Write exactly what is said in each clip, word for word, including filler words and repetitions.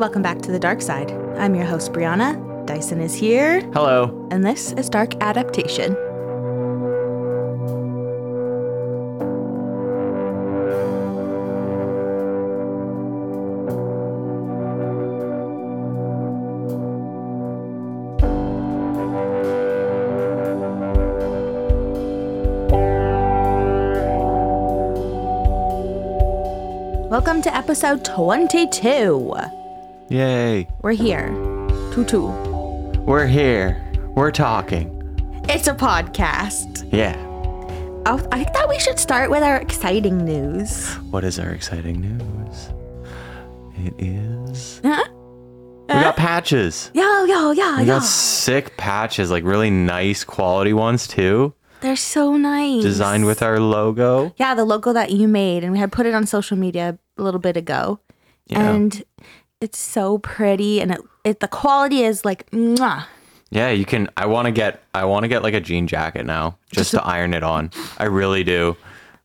Welcome back to The Dark Side. I'm your host, Brianna. Dyson is here. Hello. And this is Dark Adaptation. Welcome to episode twenty-two. Yay. We're here. Tutu. We're here. We're talking. It's a podcast. Yeah. Oh, I thought we should start with our exciting news. What is our exciting news? It is... Huh? We got patches. Yo, yo, yo, we yo. got sick patches, like really nice quality ones too. They're so nice. Designed with our logo. Yeah, the logo that you made. And we had put it on social media a little bit ago. Yeah. And it's so pretty. And it, it the quality is like, mwah. Yeah, you can. I want to get, I want to get like a jean jacket now just, just to a- iron it on. I really do.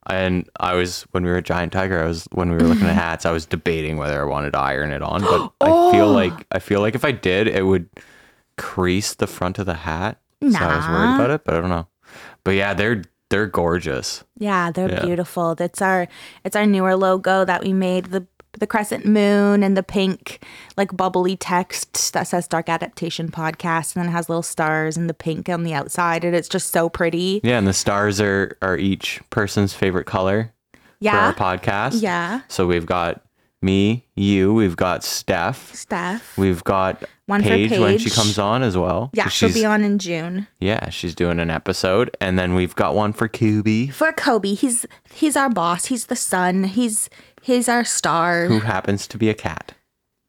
And I was, when we were at Giant Tiger, I was, when we were looking at hats, I was debating whether I wanted to iron it on. But oh! I feel like, I feel like if I did, it would crease the front of the hat. Nah. So I was worried about it, but I don't know. But yeah, they're they're gorgeous. Yeah, they're yeah. beautiful. That's our it's our newer logo that we made, the the crescent moon and the pink like bubbly text that says Dark Adaptation Podcast, and then it has little stars and the pink on the outside, and it's just so pretty. Yeah, and the stars are are each person's favorite color yeah. for our podcast. Yeah. So we've got me, you, we've got Steph. Steph. We've got One Paige, for Paige when she comes on as well. Yeah, she'll be on in June. Yeah, she's doing an episode. And then we've got one for Kobe. For Kobe. He's he's our boss. He's the sun. He's he's our star. Who happens to be a cat.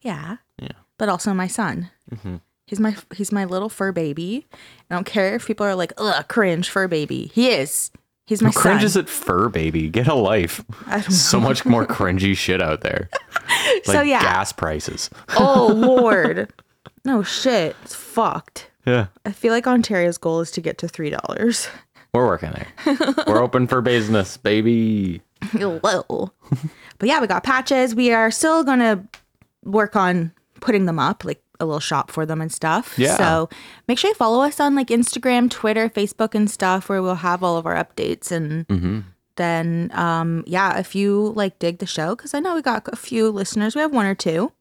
Yeah. Yeah. But also my son. Mm-hmm. He's my he's my little fur baby. I don't care if people are like, ugh, cringe, fur baby. He is. He's my Who son. Cringes at fur baby? Get a life. I don't so know. Much more cringy shit out there. Like so yeah. gas prices. Oh, Lord. No shit. It's fucked. Yeah. I feel like Ontario's goal is to get to three dollars. We're working there. We're open for business, baby. Hello. But yeah, we got patches. We are still going to work on putting them up, like a little shop for them and stuff. Yeah. So make sure you follow us on like Instagram, Twitter, Facebook and stuff, where we'll have all of our updates. And mm-hmm. then, um, yeah, if you like dig the show, because I know we got a few listeners. We have one or two.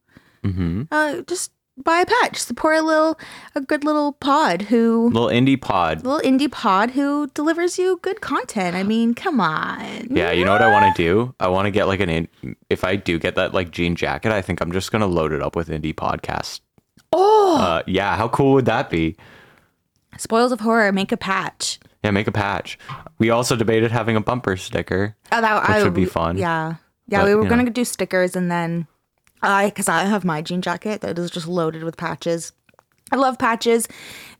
Mm-hmm. Uh, just buy a patch. Support a little, a good little pod who... Little indie pod. Little indie pod who delivers you good content. I mean, come on. Yeah, you know what I want to do? I want to get like an... In- if I do get that like jean jacket, I think I'm just going to load it up with indie podcasts. Oh! Uh, yeah, how cool would that be? Spoils of Horror, make a patch. Yeah, make a patch. We also debated having a bumper sticker, oh, that, which I, would be fun. Yeah, yeah, but, we were going to do stickers and then... I, because I have my jean jacket that is just loaded with patches. I love patches.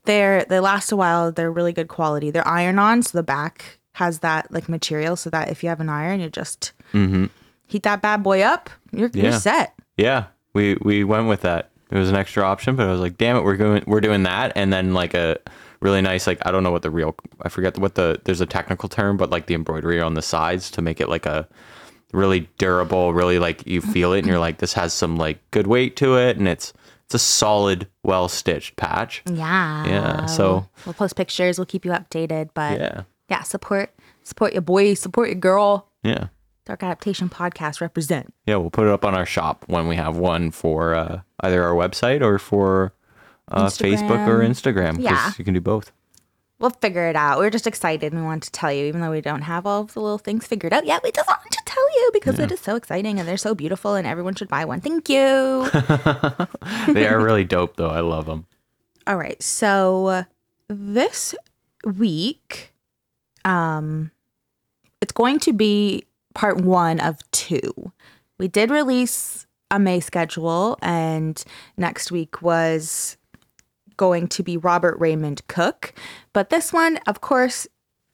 They're, they last a while. They're really good quality. They're iron on, so the back has that like material so that if you have an iron, you just mm-hmm. heat that bad boy up. You're, yeah. you're set. Yeah, we we went with that. It was an extra option, but I was like, damn it, we're going, we're doing that, and then like a really nice like I don't know what the real I forget what the there's a technical term, but like the embroidery on the sides to make it like a. Really durable, really like you feel it and you're like, this has some like good weight to it, and it's it's a solid, well stitched patch. Yeah. Yeah. So we'll post pictures, we'll keep you updated, but yeah, yeah support support your boy, support your girl. Yeah. Dark Adaptation Podcast represent. Yeah, we'll put it up on our shop when we have one for uh, either our website or for uh, Facebook or Instagram. Yeah. You can do both. We'll figure it out. We're just excited and we want to tell you, even though we don't have all of the little things figured out yet. We just want to tell you because yeah. it is so exciting and they're so beautiful and everyone should buy one. Thank you. They are really dope, though. I love them. All right. So this week, um, it's going to be part one of two. We did release a May schedule, and next week was... going to be Robert Raymond Cook. But this one, of course,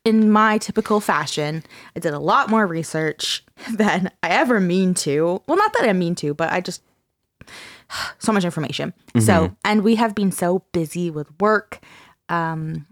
in my typical fashion, I did a lot more research than I ever mean to. Well, not that I mean to, but I just, so much information. Mm-hmm. So, and we have been so busy with work. Um,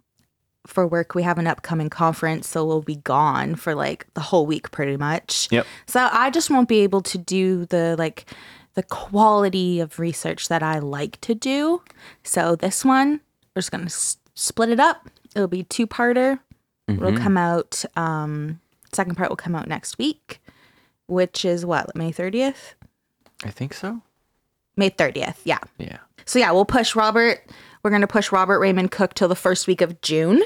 for work, we have an upcoming conference, so we'll be gone for like the whole week pretty much. Yep. So I just won't be able to do the like the quality of research that I like to do. So this one, we're just going to s- split it up. It'll be two-parter. Mm-hmm. It'll come out, um, second part will come out next week, which is what, May thirtieth? I think so. May thirtieth, yeah. Yeah. So yeah, we'll push Robert. We're going to push Robert Raymond Cook till the first week of June.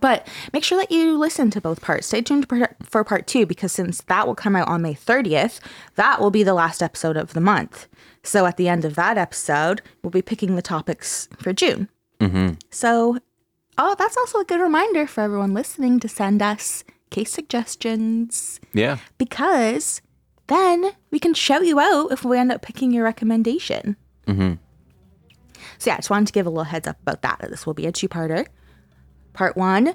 But make sure that you listen to both parts. Stay tuned for part two, because since that will come out on May thirtieth, that will be the last episode of the month. So at the end of that episode, we'll be picking the topics for June. Mm-hmm. So oh, that's also a good reminder for everyone listening to send us case suggestions. Yeah. Because then we can shout you out if we end up picking your recommendation. Mm-hmm. So yeah, I just wanted to give a little heads up about that. This will be a two-parter. Part one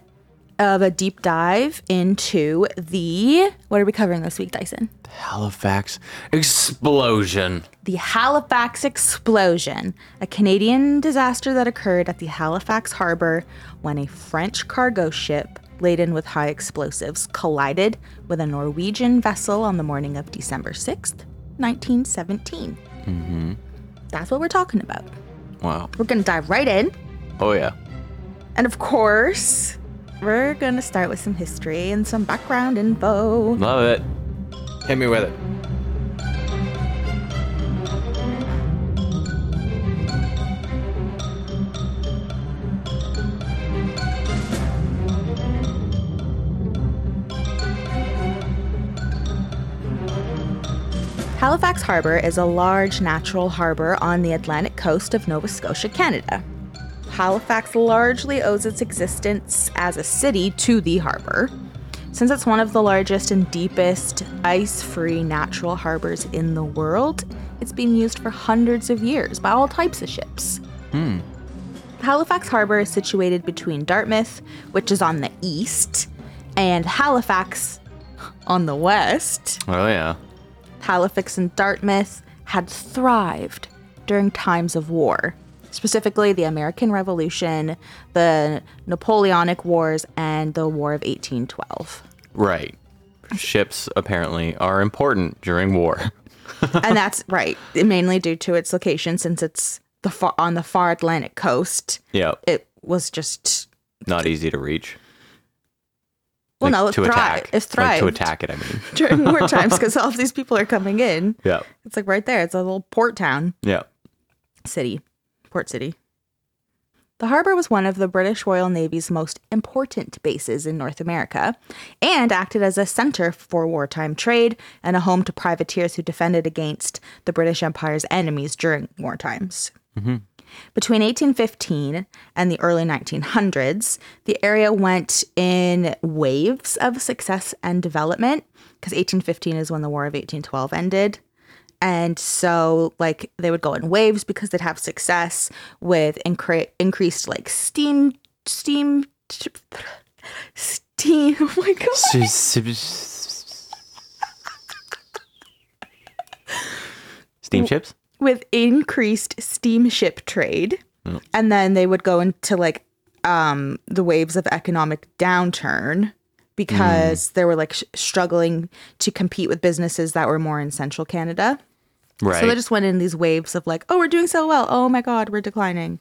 of a deep dive into the, what are we covering this week, Dyson? The Halifax Explosion. The Halifax Explosion, a Canadian disaster that occurred at the Halifax Harbour when a French cargo ship laden with high explosives collided with a Norwegian vessel on the morning of December sixth, nineteen seventeen. Mm-hmm. That's what we're talking about. Wow. We're going to dive right in. Oh, yeah. And of course, we're going to start with some history and some background info. Love it. Hit me with it. Halifax Harbour is a large natural harbour on the Atlantic coast of Nova Scotia, Canada. Halifax largely owes its existence as a city to the harbour, since it's one of the largest and deepest ice-free natural harbours in the world. It's been used for hundreds of years by all types of ships. Mm. Halifax Harbour is situated between Dartmouth, which is on the east, and Halifax on the west. Oh yeah. Halifax and Dartmouth had thrived during times of war. Specifically, the American Revolution, the Napoleonic Wars, and the War of eighteen twelve. Right. Ships, apparently, are important during war. And that's right. Mainly due to its location, since it's the far, on the far Atlantic coast. Yeah. It was just... not easy to reach. Well, like, no, it to thrive, attack. It thrived. Like, to attack it, I mean. During war times, because all of these people are coming in. Yeah. It's like right there. It's a little port town. Yeah. City. Port City. The harbour was one of the British Royal Navy's most important bases in North America and acted as a centre for wartime trade and a home to privateers who defended against the British Empire's enemies during war times. Mm-hmm. Between eighteen fifteen and the early nineteen hundreds, the area went in waves of success and development, because eighteen fifteen is when the War of eighteen twelve ended. And so, like, they would go in waves because they'd have success with incre- increased, like, steam, steam, steam, oh my God. Steamships? With increased steamship trade. Oh. And then they would go into, like, um, the waves of economic downturn, because mm. they were, like, sh- struggling to compete with businesses that were more in central Canada. Right. So they just went in these waves of, like, oh, we're doing so well. Oh, my God, we're declining.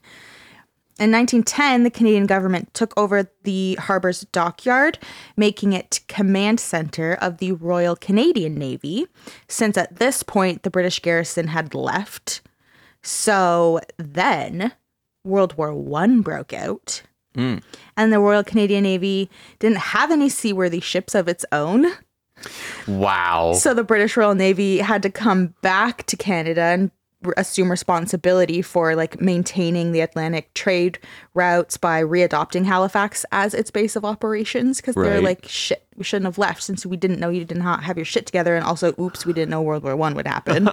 In nineteen ten, the Canadian government took over the harbour's dockyard, making it command centre of the Royal Canadian Navy, since at this point the British garrison had left. So then World War One broke out. Mm. And the Royal Canadian Navy didn't have any seaworthy ships of its own. Wow. So the British Royal Navy had to come back to Canada and assume responsibility for, like, maintaining the Atlantic trade routes by readopting Halifax as its base of operations, because right. They're like, shit, we shouldn't have left, since we didn't know you did not have your shit together, and also, oops, we didn't know World War One would happen.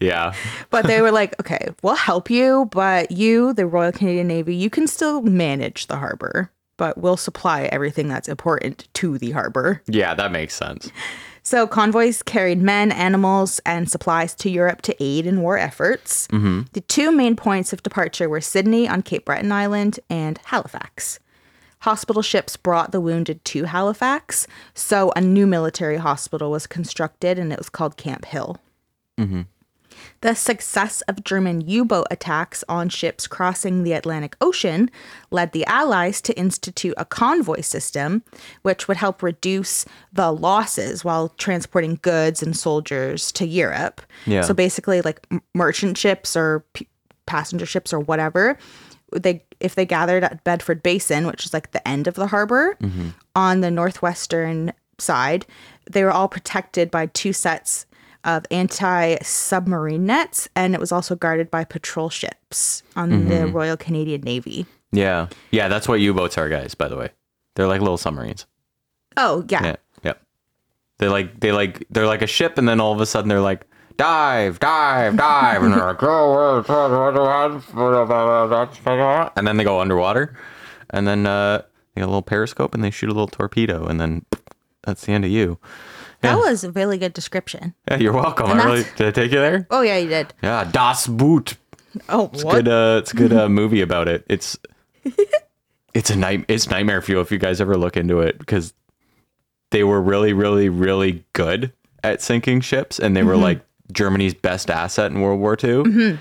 Yeah. But they were like, okay, we'll help you, but you, the Royal Canadian Navy, you can still manage the harbour, but we'll supply everything that's important to the harbour. Yeah, that makes sense. So convoys carried men, animals, and supplies to Europe to aid in war efforts. Mm-hmm. The two main points of departure were Sydney on Cape Breton Island and Halifax. Hospital ships brought the wounded to Halifax, so a new military hospital was constructed, and it was called Camp Hill. Mm-hmm. The success of German U-boat attacks on ships crossing the Atlantic Ocean led the Allies to institute a convoy system, which would help reduce the losses while transporting goods and soldiers to Europe. Yeah. So basically, like, merchant ships or p- passenger ships or whatever, they if they gathered at Bedford Basin, which is like the end of the harbor, mm-hmm. on the northwestern side, they were all protected by two sets of anti-submarine nets, and it was also guarded by patrol ships on mm-hmm. the Royal Canadian Navy. Yeah. Yeah, that's what U-boats are, guys, by the way. They're like little submarines. Oh, yeah. Yeah. yeah. They like they like they're like a ship, and then all of a sudden they're like dive, dive, dive, and they're like oh, and then they go underwater, and then uh, they get a little periscope and they shoot a little torpedo, and then that's the end of you. Yeah. That was a really good description. Yeah, you're welcome. I really, did I take you there? Oh, yeah, you did. Yeah, Das Boot. Oh, it's what? Good, uh, it's a good uh, movie about it. It's it's a night. It's Nightmare Fuel if you guys ever look into it, because they were really, really, really good at sinking ships, and they were mm-hmm. like Germany's best asset in World War Two mm-hmm.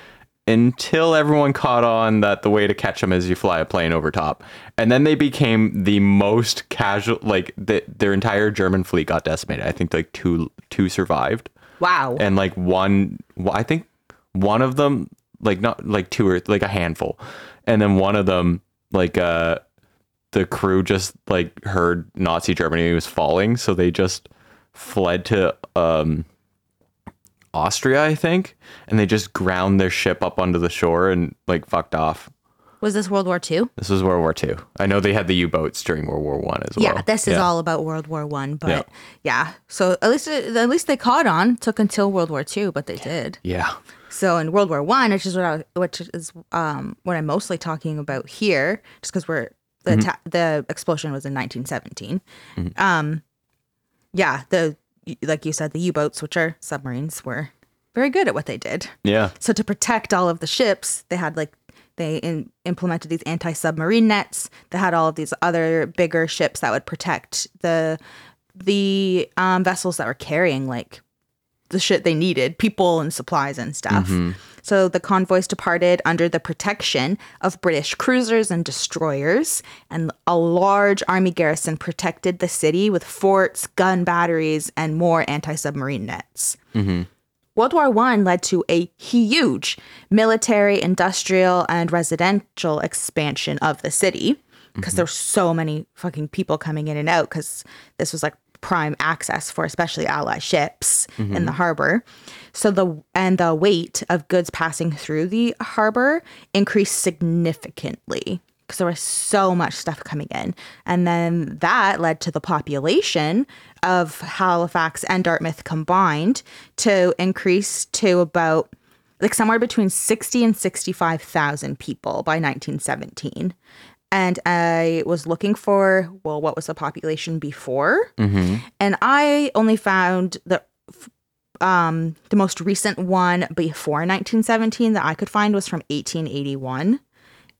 until everyone caught on that the way to catch them is you fly a plane over top. And then they became the most casual, like the, their entire German fleet got decimated. I think like two two survived. Wow. And like one, I think one of them, like not like two or like a handful. And then one of them, like uh, the crew just like heard Nazi Germany was falling. So they just fled to um, Austria, I think, and they just ground their ship up onto the shore and like fucked off. Was this World War Two? This was World War Two. I know they had the U-boats during World War One as well. Yeah, this is yeah. all about World War One, but yeah. yeah. So at least at least they caught on. It took until World War Two, but they did. Yeah. So in World War One, which is what I, which is um, what I'm mostly talking about here, just because we're the mm-hmm. ta- the explosion was in nineteen seventeen. Mm-hmm. Um, yeah, the like you said, the U-boats, which are submarines, were very good at what they did. Yeah. So to protect all of the ships, they had like they in, implemented these anti-submarine nets. They had all of these other bigger ships that would protect the the um, vessels that were carrying like the shit they needed, people and supplies and stuff. Mm-hmm. So the convoys departed under the protection of British cruisers and destroyers, and a large army garrison protected the city with forts, gun batteries, and more anti-submarine nets. Mm-hmm. World War One led to a huge military, industrial, and residential expansion of the city, because mm-hmm. there were so many fucking people coming in and out, because this was like prime access for especially Allied ships mm-hmm. in the harbor. So the and the weight of goods passing through the harbor increased significantly because there was so much stuff coming in. And then that led to the population of Halifax and Dartmouth combined to increase to about like somewhere between sixty and sixty-five thousand people by nineteen seventeen. And I was looking for, well, what was the population before? Mm-hmm. And I only found the um, the most recent one before nineteen seventeen that I could find was from eighteen eighty-one.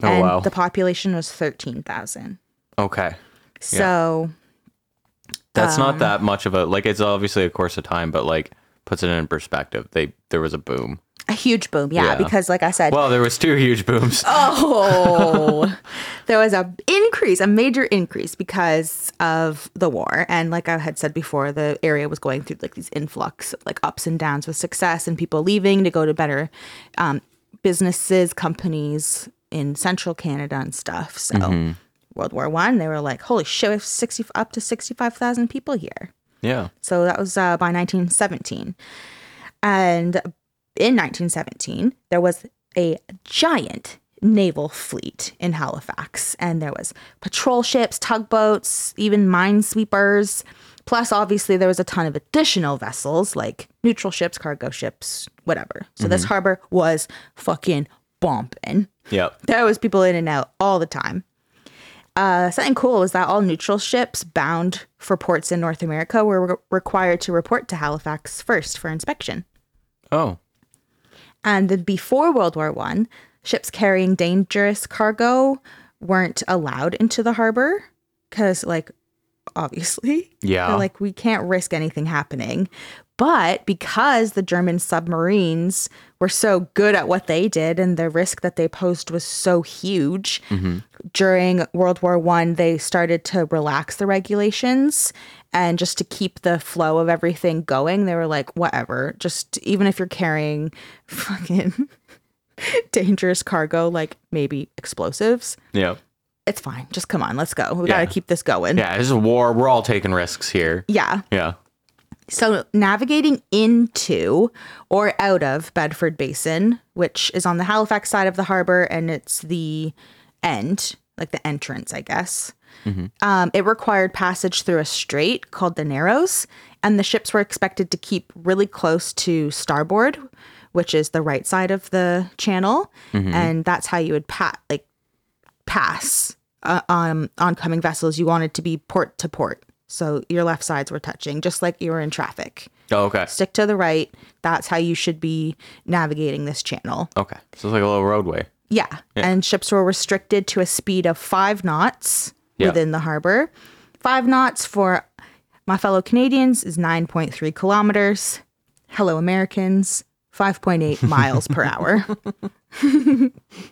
Oh, and wow. The population was thirteen thousand. Okay. So. Yeah. That's um, not that much of a, like, it's obviously a course of time, but, like, puts it in perspective. They There was a boom. A huge boom, yeah, yeah, because like I said... Well, there was two huge booms. Oh! There was a increase, a major increase because of the war. And like I had said before, the area was going through like these influx, of, like ups and downs with success and people leaving to go to better um, businesses, companies in central Canada and stuff. So mm-hmm. World War One, they were like, holy shit, we have sixty up to sixty-five thousand people here. Yeah. So that was uh, by nineteen seventeen. And... In nineteen seventeen, there was a giant naval fleet in Halifax, and there was patrol ships, tugboats, even minesweepers. Plus, obviously, there was a ton of additional vessels like neutral ships, cargo ships, whatever. So mm-hmm. this harbor was fucking bumping. Yep. There was people in and out all the time. Uh, something cool was that all neutral ships bound for ports in North America were re- required to report to Halifax first for inspection. Oh. And then before World War One, ships carrying dangerous cargo weren't allowed into the harbor. because, like, obviously, yeah, so, like, we can't risk anything happening. But because the German submarines were so good at what they did and the risk that they posed was so huge, mm-hmm. during World War One, they started to relax the regulations. And just to keep the flow of everything going, they were like, whatever. Just even if you're carrying fucking dangerous cargo, like maybe explosives. Yeah. It's fine. Just come on. Let's go. We yeah. got to keep this going. Yeah. This is a war. We're all taking risks here. Yeah. Yeah. So navigating into or out of Bedford Basin, which is on the Halifax side of the harbor, and it's the end, like the entrance, I guess. Mm-hmm. Um, it required passage through a strait called the Narrows, and the ships were expected to keep really close to starboard, which is the right side of the channel, mm-hmm. and that's how you would pa- like pass uh, um, oncoming vessels. You wanted to be port to port. So your left sides were touching, just like you were in traffic. Oh, okay. Stick to the right. That's how you should be navigating this channel. Okay. So it's like a little roadway. Yeah. yeah. And ships were restricted to a speed of five knots yeah. within the harbor. Five knots for my fellow Canadians is nine point three kilometers. Hello, Americans. five point eight miles per hour.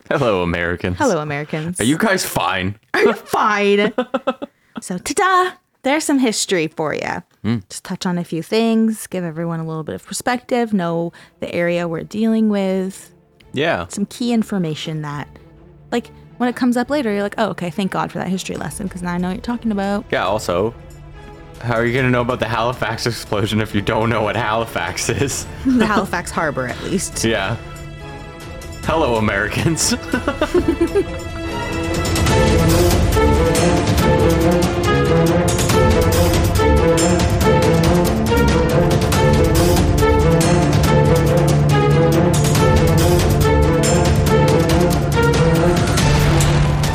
Hello, Americans. Hello, Americans. Are you guys fine? Are you fine? So, ta-da! There's some history for you. Mm. Just touch on a few things, give everyone a little bit of perspective, know the area we're dealing with. Yeah. Some key information that, like, when it comes up later, you're like, oh, okay, thank God for that history lesson, because now I know what you're talking about. Yeah, also, how are you going to know about the Halifax explosion if you don't know what Halifax is? The Halifax Harbour, at least. Yeah. Hello, Americans.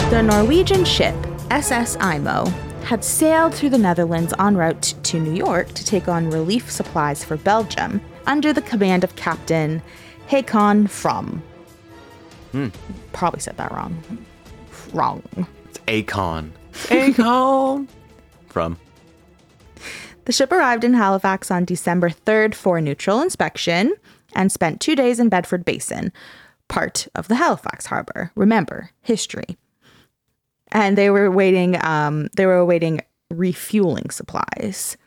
The Norwegian ship S S Imo had sailed through the Netherlands en route to New York to take on relief supplies for Belgium under the command of Captain Hakon From. Hmm. Probably said that wrong. Wrong. It's Akon. Akon. From. The ship arrived in Halifax on December third for neutral inspection and spent two days in Bedford Basin, part of the Halifax Harbor. Remember, history. And they were waiting, um, they were awaiting refueling supplies.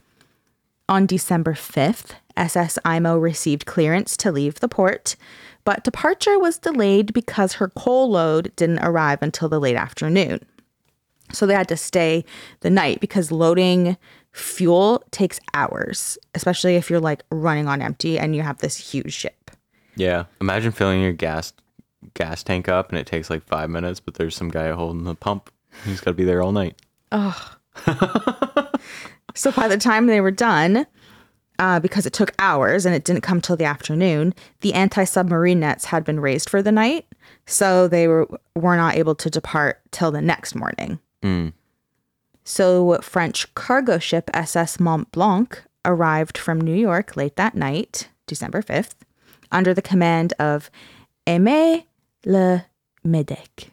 On December fifth, S S Imo received clearance to leave the port, but departure was delayed because her coal load didn't arrive until the late afternoon. So they had to stay the night because loading fuel takes hours, especially if you're like running on empty and you have this huge ship. Yeah. Imagine filling your gas gas tank up and it takes like five minutes, but there's some guy holding the pump. He's got to be there all night. Oh. So by the time they were done, uh, because it took hours and it didn't come till the afternoon, the anti-submarine nets had been raised for the night. So they were, were not able to depart till the next morning. Mm. So French cargo ship S S Mont Blanc arrived from New York late that night, December fifth, under the command of Aimé Le Médec.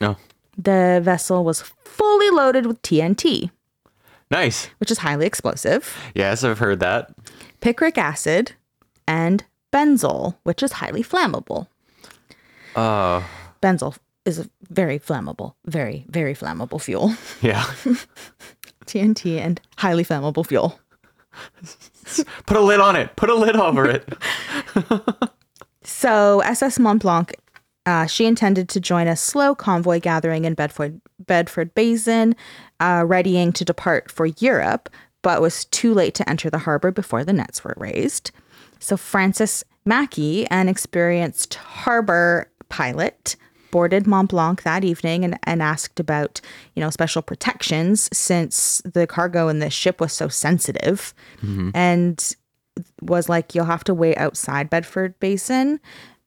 Oh. The vessel was fully loaded with T N T. Nice. Which is highly explosive. Yes, I've heard that. Picric acid and benzol, which is highly flammable. Uh, Benzol is a very flammable, very, very flammable fuel. Yeah. T N T and highly flammable fuel. Put a lid on it. Put a lid over it. So S S Mont Blanc, uh, she intended to join a slow convoy gathering in Bedford, Bedford Basin, uh, readying to depart for Europe, but was too late to enter the harbor before the nets were raised. So Francis Mackey, an experienced harbor pilot, boarded Mont Blanc that evening and, and asked about, you know, special protections since the cargo in the ship was so sensitive, mm-hmm. and was like, you'll have to wait outside Bedford Basin.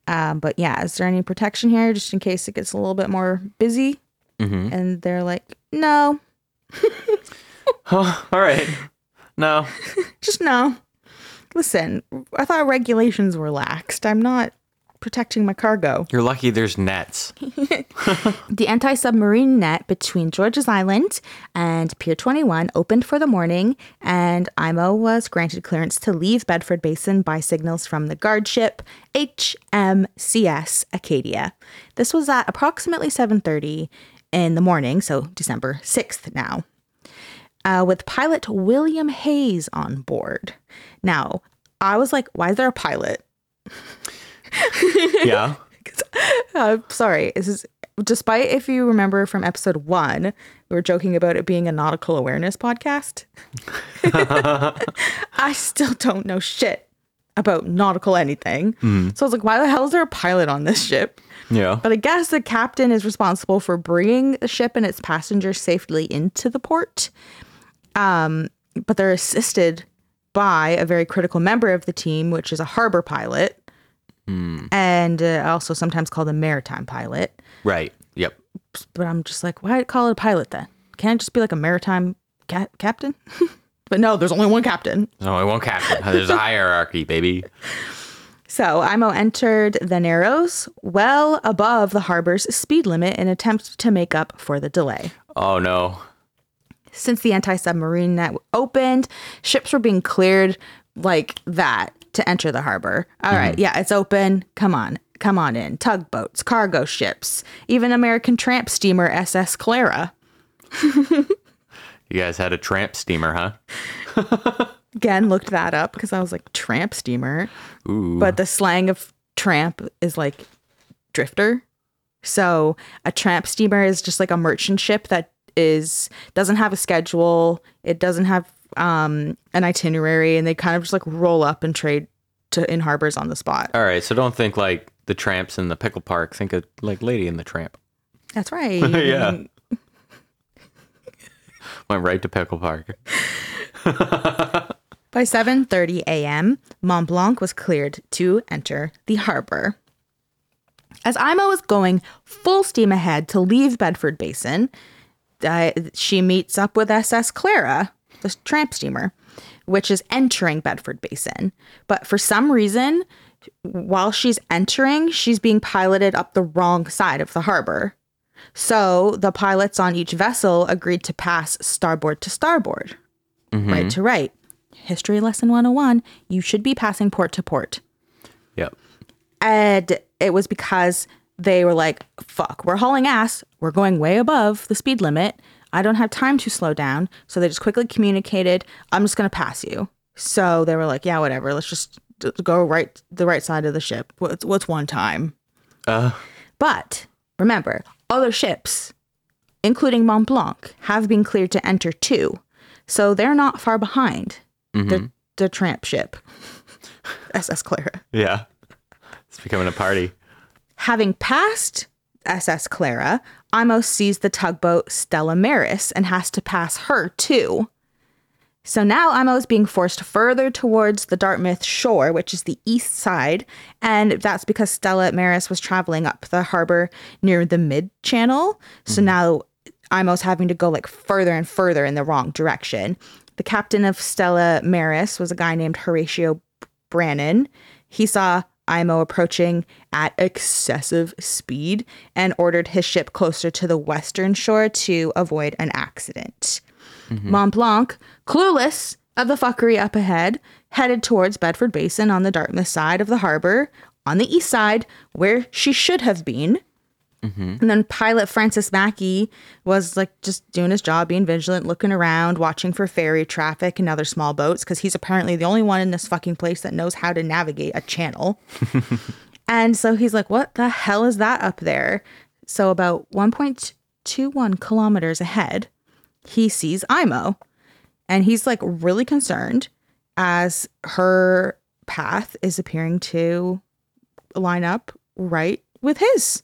Um, but yeah, is there any protection here just in case it gets a little bit more busy? Mm-hmm. And they're like, no. Oh, all right. No. Just no. Listen, I thought regulations were laxed. I'm not protecting my cargo. You're lucky there's nets. The anti-submarine net between George's Island and Pier twenty-one opened for the morning, and Imo was granted clearance to leave Bedford Basin by signals from the guard ship H M C S Acadia. This was at approximately seven thirty in the morning, so December sixth now, uh, with pilot William Hayes on board. Now, I was like, why is there a pilot? Yeah. uh, sorry. This is, despite, if you remember from episode one, we were joking about it being a nautical awareness podcast. I still don't know shit about nautical anything. Mm. So I was like, why the hell is there a pilot on this ship? Yeah. But I guess the captain is responsible for bringing the ship and its passengers safely into the port. Um, but they're assisted by a very critical member of the team, which is a harbor pilot. Mm. And uh, also sometimes called a maritime pilot. Right. Yep. But I'm just like, why call it a pilot then? Can't it just be like a maritime ca- captain? But no, there's only one captain. There's only one captain. There's a hierarchy, baby. So Imo entered the Narrows well above the harbor's speed limit in an attempt to make up for the delay. Oh, no. Since the anti-submarine net opened, ships were being cleared like that to enter the harbor. All mm-hmm. right. Yeah, it's open. Come on. Come on in. Tugboats, cargo ships, even American tramp steamer S S Clara. You guys had a tramp steamer, huh? Again, looked that up because I was like, tramp steamer. Ooh. But the slang of tramp is like drifter. So a tramp steamer is just like a merchant ship that is doesn't have a schedule. It doesn't have um, an itinerary, and they kind of just like roll up and trade to in harbors on the spot. All right. So don't think like the tramps in the pickle park. Think of like Lady and the Tramp. That's right. Yeah. And, went right to Pickle Park. By seven thirty a.m., Mont Blanc was cleared to enter the harbor. As Imo was going full steam ahead to leave Bedford Basin, uh, she meets up with S S Clara, the tramp steamer, which is entering Bedford Basin. But for some reason, while she's entering, she's being piloted up the wrong side of the harbor. So the pilots on each vessel agreed to pass starboard to starboard, mm-hmm. right to right. History lesson one oh one, you should be passing port to port. Yep. And it was because they were like, fuck, we're hauling ass. We're going way above the speed limit. I don't have time to slow down. So they just quickly communicated, I'm just going to pass you. So they were like, yeah, whatever. Let's just go right the right side of the ship. What's, what's one time? Uh. But remember, other ships, including Mont Blanc, have been cleared to enter too. So they're not far behind mm-hmm. the, the tramp ship, S S Clara. Yeah. It's becoming a party. Having passed S S Clara, Imo sees the tugboat Stella Maris and has to pass her too. So now Imo is being forced further towards the Dartmouth shore, which is the east side, and that's because Stella Maris was traveling up the harbor near the mid-channel. So mm-hmm. now Imo's having to go like further and further in the wrong direction. The captain of Stella Maris was a guy named Horatio Brannan. He saw Imo approaching at excessive speed and ordered his ship closer to the western shore to avoid an accident. Mm-hmm. Mont Blanc, clueless of the fuckery up ahead, headed towards Bedford Basin on the Dartmouth side of the harbor, on the east side, where she should have been. Mm-hmm. And then pilot Francis Mackey was like just doing his job, being vigilant, looking around, watching for ferry traffic and other small boats, because he's apparently the only one in this fucking place that knows how to navigate a channel. And so he's like, what the hell is that up there? So about one point two one kilometers ahead, he sees Imo, and he's like really concerned as her path is appearing to line up right with his.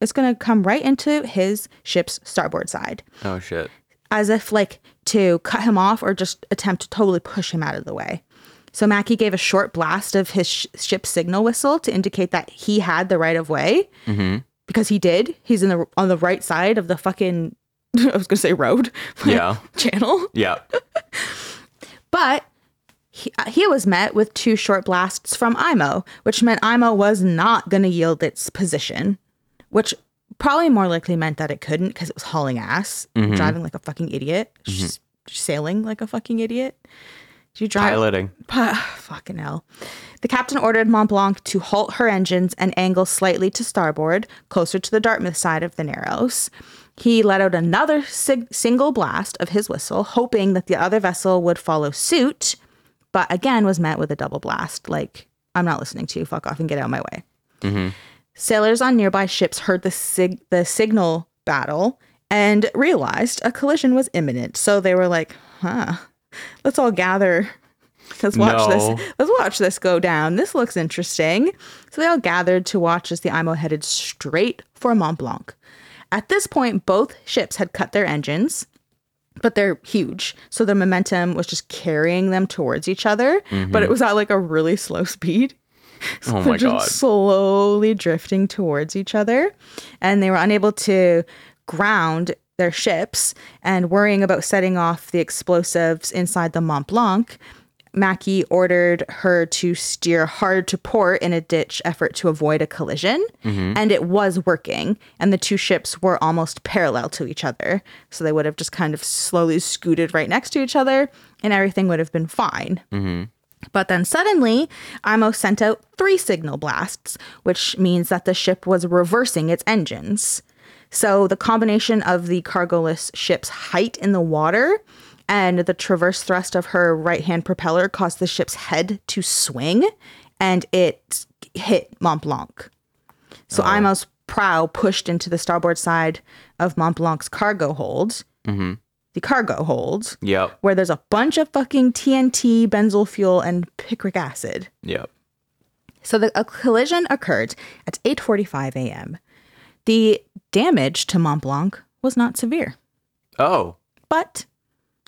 It's going to come right into his ship's starboard side. Oh, shit. As if like to cut him off or just attempt to totally push him out of the way. So Mackey gave a short blast of his sh- ship's signal whistle to indicate that he had the right of way mm-hmm. because he did. He's in the on the right side of the fucking I was going to say road. Yeah. Channel. Yeah. But He, he was met with two short blasts from Imo, which meant Imo was not going to yield its position, which probably more likely meant that it couldn't because it was hauling ass, mm-hmm. driving like a fucking idiot, mm-hmm. just sailing like a fucking idiot. Did you drive? Piloting. P- fucking hell. The captain ordered Mont Blanc to halt her engines and angle slightly to starboard, closer to the Dartmouth side of the Narrows. He let out another sig- single blast of his whistle, hoping that the other vessel would follow suit, but again was met with a double blast, like, I'm not listening to you, fuck off and get out of my way. Mm-hmm. Sailors on nearby ships heard the sig- the signal battle and realized a collision was imminent, so they were like, huh, let's all gather. Let's watch no. this. Let's watch this go down. This looks interesting. So they all gathered to watch as the Imo headed straight for Mont Blanc. At this point, both ships had cut their engines, but they're huge, so their momentum was just carrying them towards each other, mm-hmm. but it was at like a really slow speed. So oh my just God. Slowly drifting towards each other, and they were unable to ground their ships, and worrying about setting off the explosives inside the Mont Blanc, Mackey ordered her to steer hard to port in a ditch effort to avoid a collision, mm-hmm. and it was working, and the two ships were almost parallel to each other, so they would have just kind of slowly scooted right next to each other, and everything would have been fine. Mm-hmm. But then suddenly, Imo sent out three signal blasts, which means that the ship was reversing its engines. So the combination of the cargoless ship's height in the water and the traverse thrust of her right-hand propeller caused the ship's head to swing, and it hit Mont Blanc. So oh. Imo's prow pushed into the starboard side of Mont Blanc's cargo hold. Mm-hmm. The cargo hold, yep. where there's a bunch of fucking T N T, benzyl fuel, and picric acid. Yep. So the, a collision occurred at eight forty-five a.m. The damage to Mont Blanc was not severe. Oh. But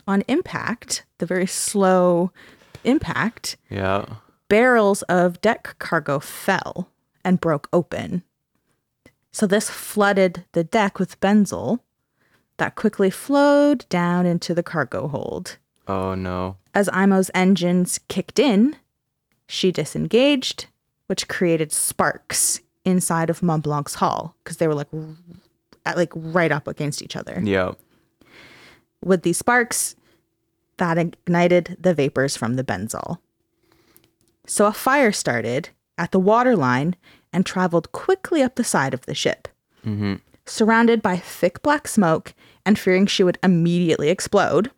on impact, the very slow impact, yeah. barrels of deck cargo fell and broke open. So this flooded the deck with benzyl that quickly flowed down into the cargo hold. Oh, no. As Imo's engines kicked in, she disengaged, which created sparks inside of Mont Blanc's hull, because they were like, at, like right up against each other. Yeah. With these sparks, that ignited the vapors from the benzyl. So a fire started at the waterline and traveled quickly up the side of the ship. Mm-hmm. Surrounded by thick black smoke and fearing she would immediately explode,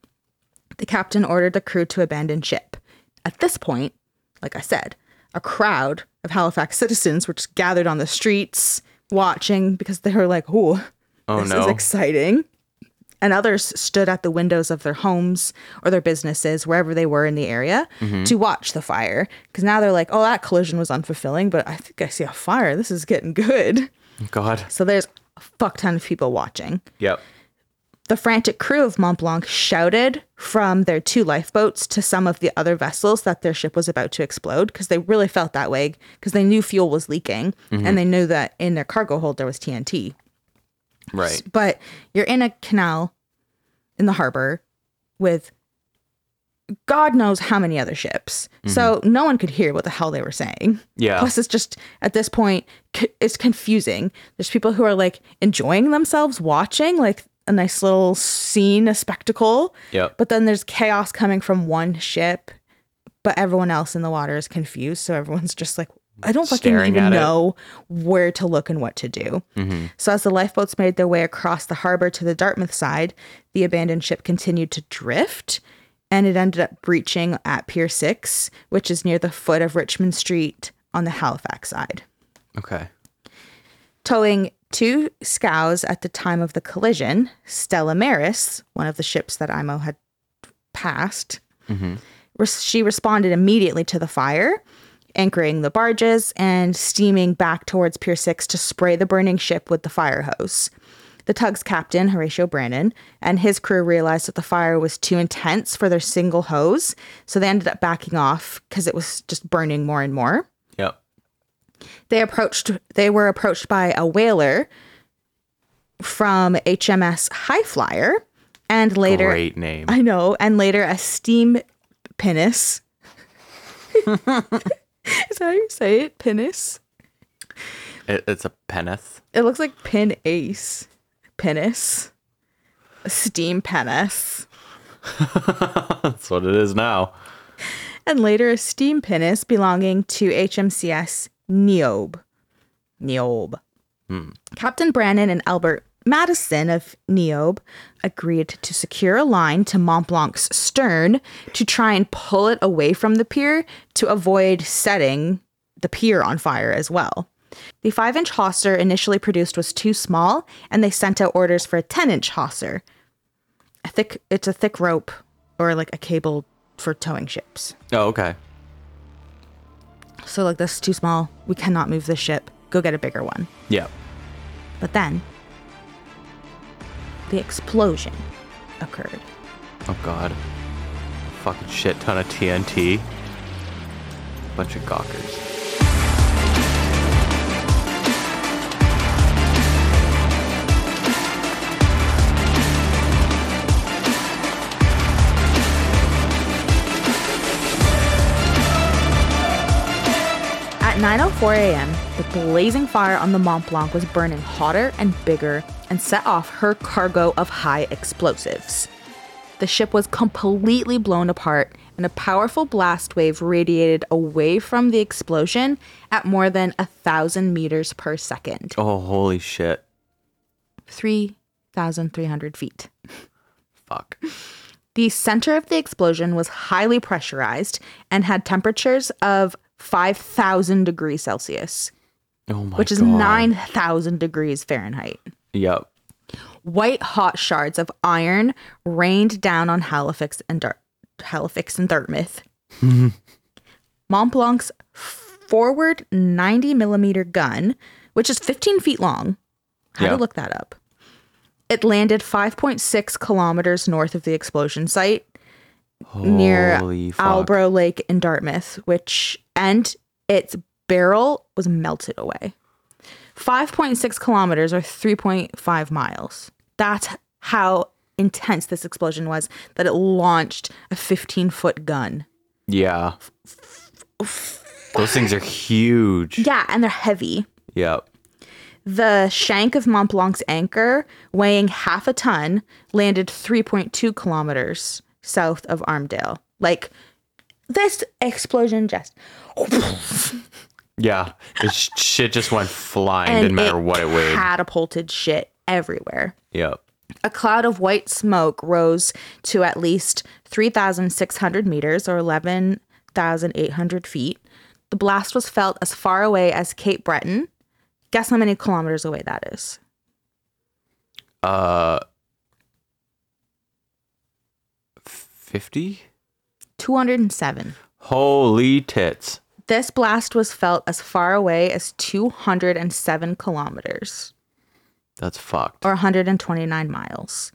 the captain ordered the crew to abandon ship. At this point, like I said, a crowd of Halifax citizens were just gathered on the streets watching because they were like, oh, this no. is exciting. And others stood at the windows of their homes or their businesses, wherever they were in the area, mm-hmm. to watch the fire. Because now they're like, oh, that collision was unfulfilling, but I think I see a fire. This is getting good. God. So there's a fuck ton of people watching. Yep. The frantic crew of Mont Blanc shouted from their two lifeboats to some of the other vessels that their ship was about to explode, because they really felt that way because they knew fuel was leaking, mm-hmm. and they knew that in their cargo hold there was T N T. Right. But you're in a canal in the harbor with God knows how many other ships. Mm-hmm. So no one could hear what the hell they were saying. Yeah. Plus it's just, at this point, c- it's confusing. There's people who are like enjoying themselves watching like a nice little scene, a spectacle. Yeah. But then there's chaos coming from one ship, but everyone else in the water is confused. So everyone's just like, I don't fucking even know where to look and what to do. Mm-hmm. So as the lifeboats made their way across the harbor to the Dartmouth side, the abandoned ship continued to drift, and it ended up breaching at Pier six, which is near the foot of Richmond Street on the Halifax side. Okay. Towing two scows at the time of the collision, Stella Maris, one of the ships that Imo had passed, mm-hmm. res- she responded immediately to the fire, anchoring the barges and steaming back towards Pier six to spray the burning ship with the fire hose. The tug's captain, Horatio Brannan, and his crew realized that the fire was too intense for their single hose, so they ended up backing off because it was just burning more and more. Yep. They approached. They were approached by a whaler from H M S High Flyer, and later, great name, I know, and later a steam pinnace. Is that how you say it? Pinnace? It, it's a pennace. It looks like pin ace. Pinnace. A steam pennace. That's what it is now. And later a steam pinnace belonging to H M C S Niobe. Niobe. Hmm. Captain Brannan and Albert Madison of Niobe agreed to secure a line to Mont Blanc's stern to try and pull it away from the pier to avoid setting the pier on fire as well. The five-inch hawser initially produced was too small, and they sent out orders for a ten-inch hawser. A thick, it's a thick rope, or like a cable for towing ships. Oh, okay. So, like, this is too small. We cannot move this ship. Go get a bigger one. Yeah. But then the explosion occurred. Oh, God. A fucking shit ton of T N T. Bunch of gawkers. At nine oh four a.m., the blazing fire on the Mont Blanc was burning hotter and bigger and set off her cargo of high explosives. The ship was completely blown apart, and a powerful blast wave radiated away from the explosion at more than a thousand meters per second. Oh, holy shit. three thousand three hundred feet. Fuck. The center of the explosion was highly pressurized and had temperatures of five thousand degrees Celsius. Oh my God. Which is nine thousand degrees Fahrenheit. Yep. White hot shards of iron rained down on Halifax and Dar- Halifax and Dartmouth. Mont Blanc's forward ninety millimeter gun, which is fifteen feet long. I had to look that up. It landed five point six kilometers north of the explosion site, Holy near fuck. Albro Lake in Dartmouth, which and its barrel was melted away. five point six kilometers or three point five miles. That's how intense this explosion was, that it launched a fifteen-foot gun. Yeah. Those things are huge. Yeah, and they're heavy. Yep. The shank of Mont Blanc's anchor, weighing half a ton, landed three point two kilometers south of Armdale. Like, this explosion just... Yeah, this shit just went flying, and didn't matter it what it weighed. Catapulted shit everywhere. Yep. A cloud of white smoke rose to at least three thousand six hundred meters or eleven thousand eight hundred feet. The blast was felt as far away as Cape Breton. Guess how many kilometers away that is? Uh, fifty? two hundred seven. Holy tits. This blast was felt as far away as two hundred seven kilometers. That's fucked. Or one hundred twenty-nine miles.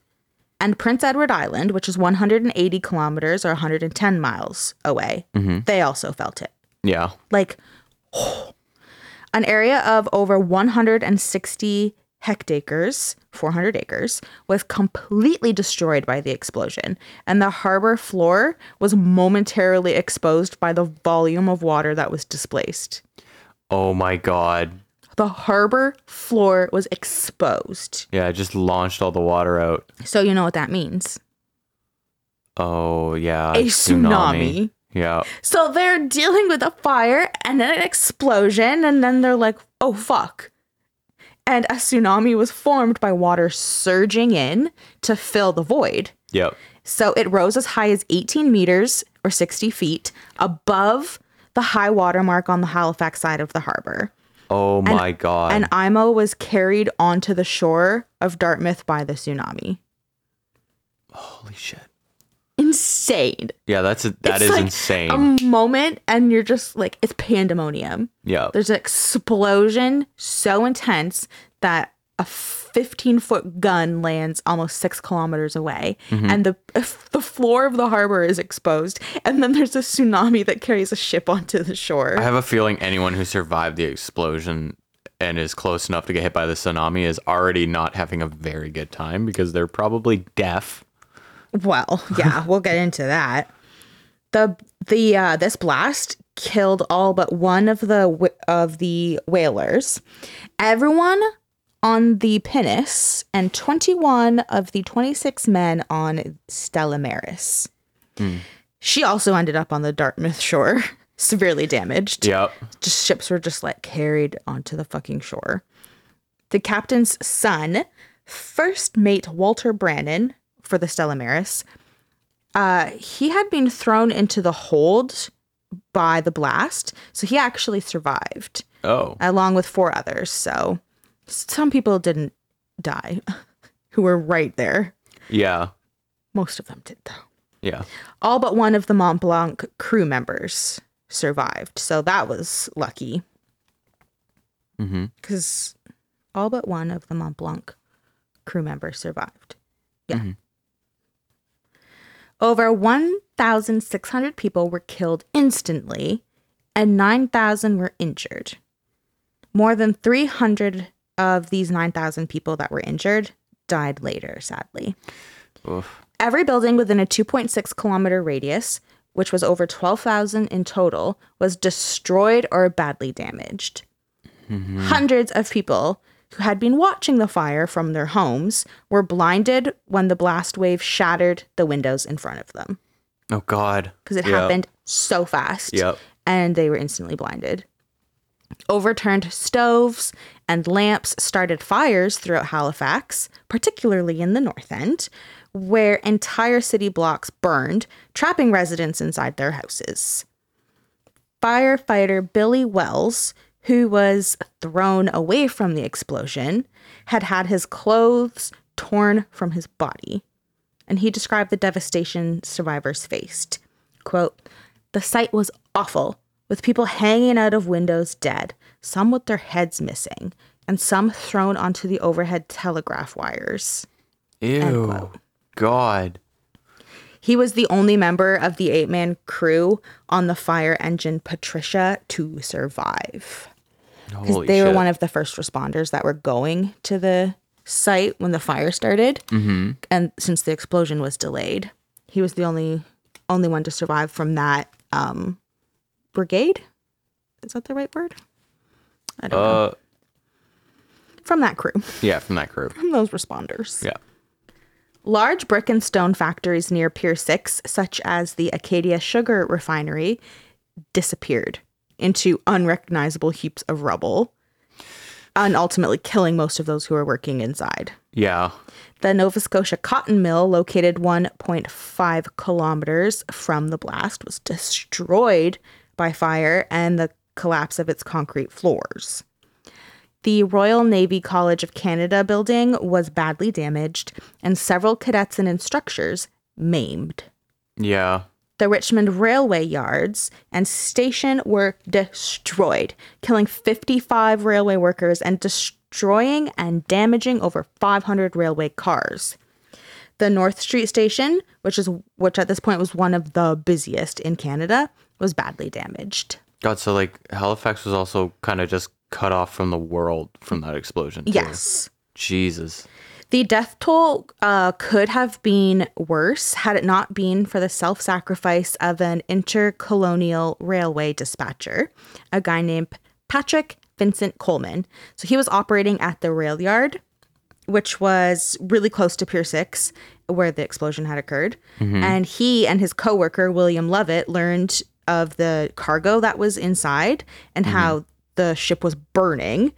And Prince Edward Island, which is one hundred eighty kilometers or one hundred ten miles away, mm-hmm. they also felt it. Yeah. Like, oh, an area of over one hundred sixty hectares, four hundred acres, was completely destroyed by the explosion, and the harbor floor was momentarily exposed by the volume of water that was displaced. Oh my God. The harbor floor was exposed. Yeah, it just launched all the water out. So you know what that means. Oh, yeah. A tsunami. tsunami. Yeah. So they're dealing with a fire and then an explosion, and then they're like, oh, fuck. And a tsunami was formed by water surging in to fill the void. Yep. So it rose as high as eighteen meters or sixty feet above the high water mark on the Halifax side of the harbor. Oh my and, God. And Imo was carried onto the shore of Dartmouth by the tsunami. Holy shit. Insane. Yeah, that's a, that it's is like insane. A moment, and you're just like, it's pandemonium. Yeah, there's an explosion so intense that a fifteen foot gun lands almost six kilometers away, mm-hmm. and the the floor of the harbor is exposed. And then there's a tsunami that carries a ship onto the shore. I have a feeling anyone who survived the explosion and is close enough to get hit by the tsunami is already not having a very good time because they're probably deaf. Well, yeah, we'll get into that. The the uh, this blast killed all but one of the of the whalers. Everyone on the pinnace and twenty-one of the twenty-six men on Stella Maris. Mm. She also ended up on the Dartmouth shore, severely damaged. Yep. Just ships were just like carried onto the fucking shore. The captain's son, first mate Walter Brannan for the Stella Maris, uh, he had been thrown into the hold by the blast, so he actually survived. Oh. Along with four others, so some people didn't die who were right there. Yeah. Most of them did, though. Yeah. All but one of the Mont Blanc crew members survived. So that was lucky. Mm-hmm. Because all but one of the Mont Blanc crew members survived. Yeah. Mm-hmm. Over one thousand six hundred people were killed instantly and nine thousand were injured. More than three hundred of these nine thousand people that were injured died later, sadly. Oof. Every building within a two point six kilometer radius, which was over twelve thousand in total, was destroyed or badly damaged. Mm-hmm. Hundreds of people who had been watching the fire from their homes were blinded when the blast wave shattered the windows in front of them. Oh, God. Because it yep. happened so fast. Yep. And they were instantly blinded. Overturned stoves and lamps started fires throughout Halifax, particularly in the North End, where entire city blocks burned, trapping residents inside their houses. Firefighter Billy Wells, who was thrown away from the explosion, had had his clothes torn from his body, and he described the devastation survivors faced. Quote, "The sight was awful, with people hanging out of windows dead, some with their heads missing, and some thrown onto the overhead telegraph wires." Ew, God. He was the only member of the eight-man crew on the fire engine Patricia to survive. Holy they shit. Were one of the first responders that were going to the site when the fire started. Mm-hmm. And since the explosion was delayed, he was the only only one to survive from that um brigade? Is that the right word? I don't uh, know. From that crew. Yeah, from that crew. From those responders. Yeah. Large brick and stone factories near Pier six, such as the Acadia Sugar Refinery, disappeared into unrecognizable heaps of rubble and ultimately killing most of those who were working inside. Yeah. The Nova Scotia cotton mill, located one point five kilometers from the blast, was destroyed by fire and the collapse of its concrete floors. The Royal Navy College of Canada building was badly damaged, and several cadets and instructors maimed. Yeah. The Richmond railway yards and station were destroyed, killing fifty-five railway workers and destroying and damaging over five hundred railway cars. The North Street station, which is which at this point was one of the busiest in Canada, was badly damaged. God, so like Halifax was also kind of just cut off from the world from that explosion. Too. Yes. Jesus. The death toll uh, could have been worse had it not been for the self-sacrifice of an intercolonial railway dispatcher, a guy named Patrick Vincent Coleman. So he was operating at the rail yard, which was really close to Pier six, where the explosion had occurred. Mm-hmm. And he and his coworker, William Lovett, learned of the cargo that was inside and mm-hmm. how the ship was burning.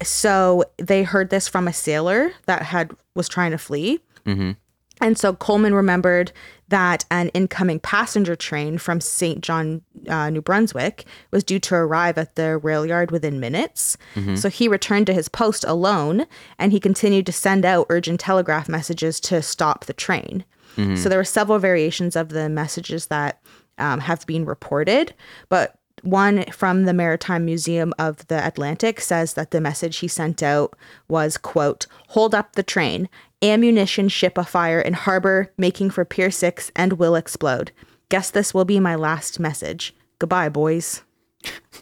So they heard this from a sailor that had was trying to flee. Mm-hmm. And so Coleman remembered that an incoming passenger train from Saint John, uh, New Brunswick, was due to arrive at the rail yard within minutes. Mm-hmm. So he returned to his post alone, and he continued to send out urgent telegraph messages to stop the train. Mm-hmm. So there were several variations of the messages that um, have been reported, but one from the Maritime Museum of the Atlantic says that the message he sent out was, quote, "Hold up the train. Ammunition ship afire in harbor, making for Pier six and will explode. Guess this will be my last message. Goodbye, boys."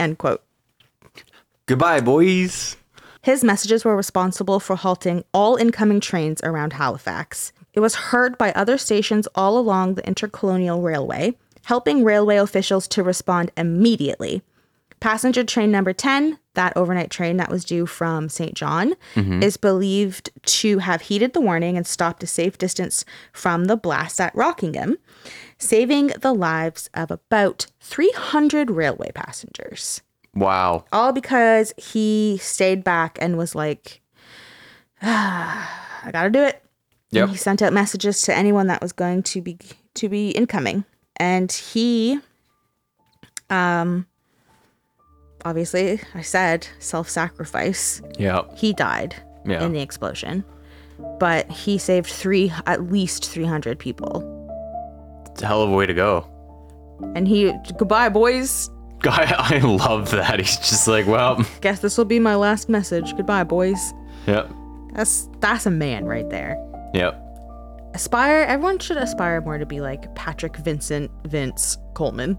End quote. Goodbye, boys. His messages were responsible for halting all incoming trains around Halifax. It was heard by other stations all along the Intercolonial Railway, helping railway officials to respond immediately. Passenger train number ten, that overnight train that was due from Saint John, mm-hmm. is believed to have heeded the warning and stopped a safe distance from the blast at Rockingham, saving the lives of about three hundred railway passengers. Wow. All because he stayed back and was like, ah, I gotta do it. Yep. He sent out messages to anyone that was going to be to be incoming. And he, um, obviously, I said self-sacrifice. Yeah. He died yeah. in the explosion. But he saved three, at least three hundred people. It's a hell of a way to go. And he, goodbye, boys. I, I love that. He's just like, well. Guess this will be my last message. Goodbye, boys. Yep. That's, that's a man right there. Yep. Aspire, everyone should aspire more to be like Patrick Vincent Vince Coleman.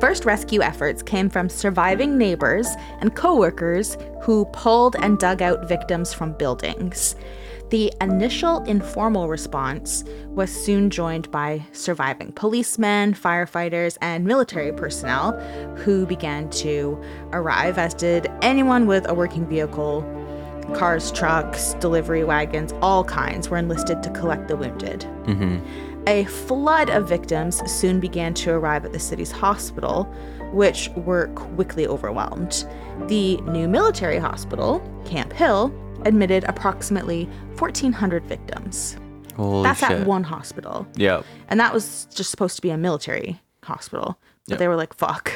First rescue efforts came from surviving neighbors and co-workers who pulled and dug out victims from buildings. The initial informal response was soon joined by surviving policemen, firefighters, and military personnel who began to arrive, as did anyone with a working vehicle. Cars, trucks, delivery wagons, all kinds were enlisted to collect the wounded. Mm-hmm. A flood of victims soon began to arrive at the city's hospital, which were quickly overwhelmed. The new military hospital, Camp Hill, admitted approximately fourteen hundred victims. Holy That's shit. At one hospital. Yeah. And that was just supposed to be a military hospital. But yep. they were like, fuck.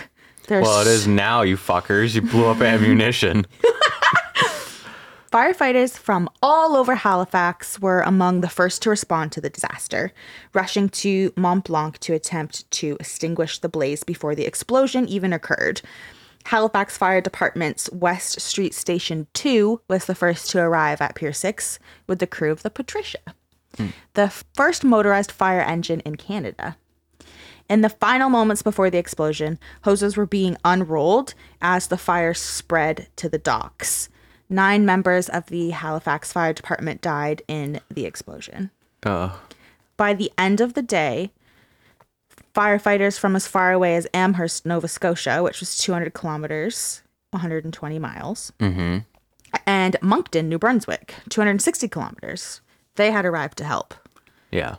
There's... Well, it is now, you fuckers. You blew up ammunition. Firefighters from all over Halifax were among the first to respond to the disaster, rushing to Mont Blanc to attempt to extinguish the blaze before the explosion even occurred. Halifax Fire Department's West Street Station two was the first to arrive at Pier six with the crew of the Patricia, mm. the first motorized fire engine in Canada. In the final moments before the explosion, hoses were being unrolled as the fire spread to the docks. Nine members of the Halifax Fire Department died in the explosion. Oh. By the end of the day, firefighters from as far away as Amherst, Nova Scotia, which was two hundred kilometers, one hundred twenty miles, mm-hmm. and Moncton, New Brunswick, two hundred sixty kilometers, they had arrived to help. Yeah.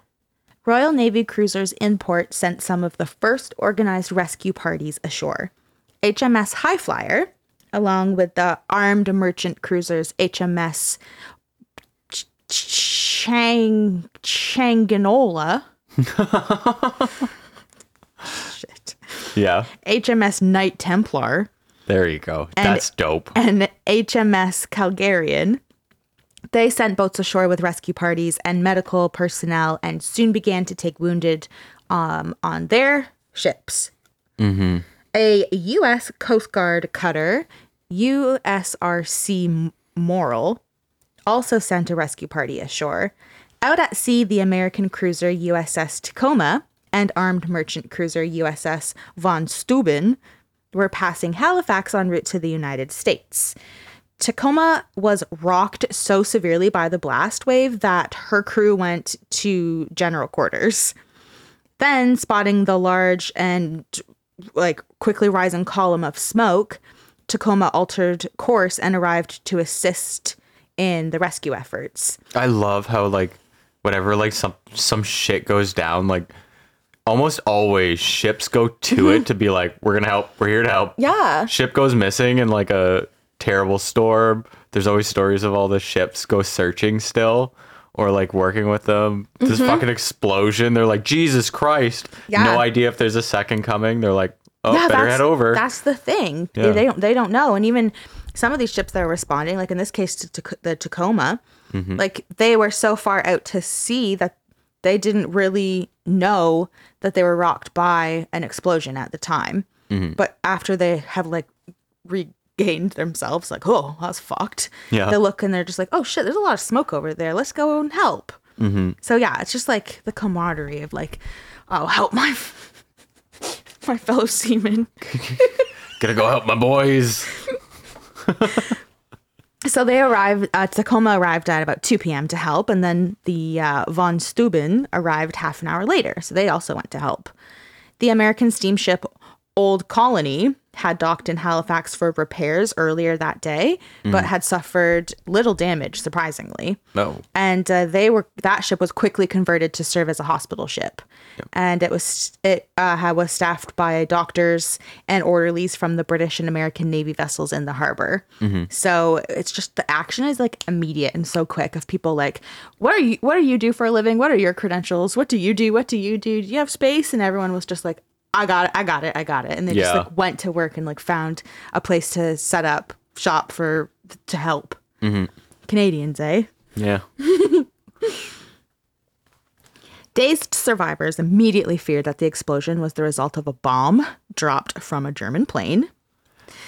Royal Navy cruisers in port sent some of the first organized rescue parties ashore. H M S High Flyer, along with the armed merchant cruisers H M S Ch- Chang Changinola. Shit. Yeah. H M S Knight Templar. There you go. And, that's dope. And H M S Calgarian. They sent boats ashore with rescue parties and medical personnel and soon began to take wounded um, on their ships. Mm-hmm. A U S Coast Guard cutter, U S R C Morrill, also sent a rescue party ashore. Out at sea, the American cruiser U S S Tacoma and armed merchant cruiser U S S Von Steuben were passing Halifax en route to the United States. Tacoma was rocked so severely by the blast wave that her crew went to general quarters. Then, spotting the large and like quickly rising column of smoke, Tacoma altered course and arrived to assist in the rescue efforts. I love how like whatever like some some shit goes down, like almost always ships go to mm-hmm. it to be like, we're gonna help, we're here to help. Yeah. Ship goes missing in like a terrible storm. There's always stories of all the ships go searching still or like working with them. Mm-hmm. This fucking explosion, they're like, Jesus Christ. Yeah. No idea if there's a second coming. They're like, oh yeah, better head over. That's the thing. Yeah. They, they don't they don't know. And even some of these ships that are responding, like in this case to, to the Tacoma, mm-hmm. like they were so far out to sea that they didn't really know that they were rocked by an explosion at the time. Mm-hmm. But after they have like regained themselves, like, oh, that's fucked. Yeah. They look and they're just like, oh shit, there's a lot of smoke over there. Let's go and help. Mm-hmm. So yeah, it's just like the camaraderie of like, I'll help my my fellow seamen. Gonna go help my boys. So they arrived, uh, Tacoma arrived at about two p.m. to help, and then the uh, Von Steuben arrived half an hour later, so they also went to help. The American steamship Old Colony had docked in Halifax for repairs earlier that day, mm. but had suffered little damage, surprisingly. No. And uh, they were that ship was quickly converted to serve as a hospital ship, yep. and it was it uh, was staffed by doctors and orderlies from the British and American Navy vessels in the harbor. Mm-hmm. So it's just the action is like immediate and so quick. Of people like, what are you? What do you do for a living? What are your credentials? What do you do? What do you do? Do you have space? And everyone was just like, I got it, I got it, I got it. And they yeah. just like went to work and like found a place to set up shop for, to help. Mm-hmm. Canadians, eh? Yeah. Dazed survivors immediately feared that the explosion was the result of a bomb dropped from a German plane.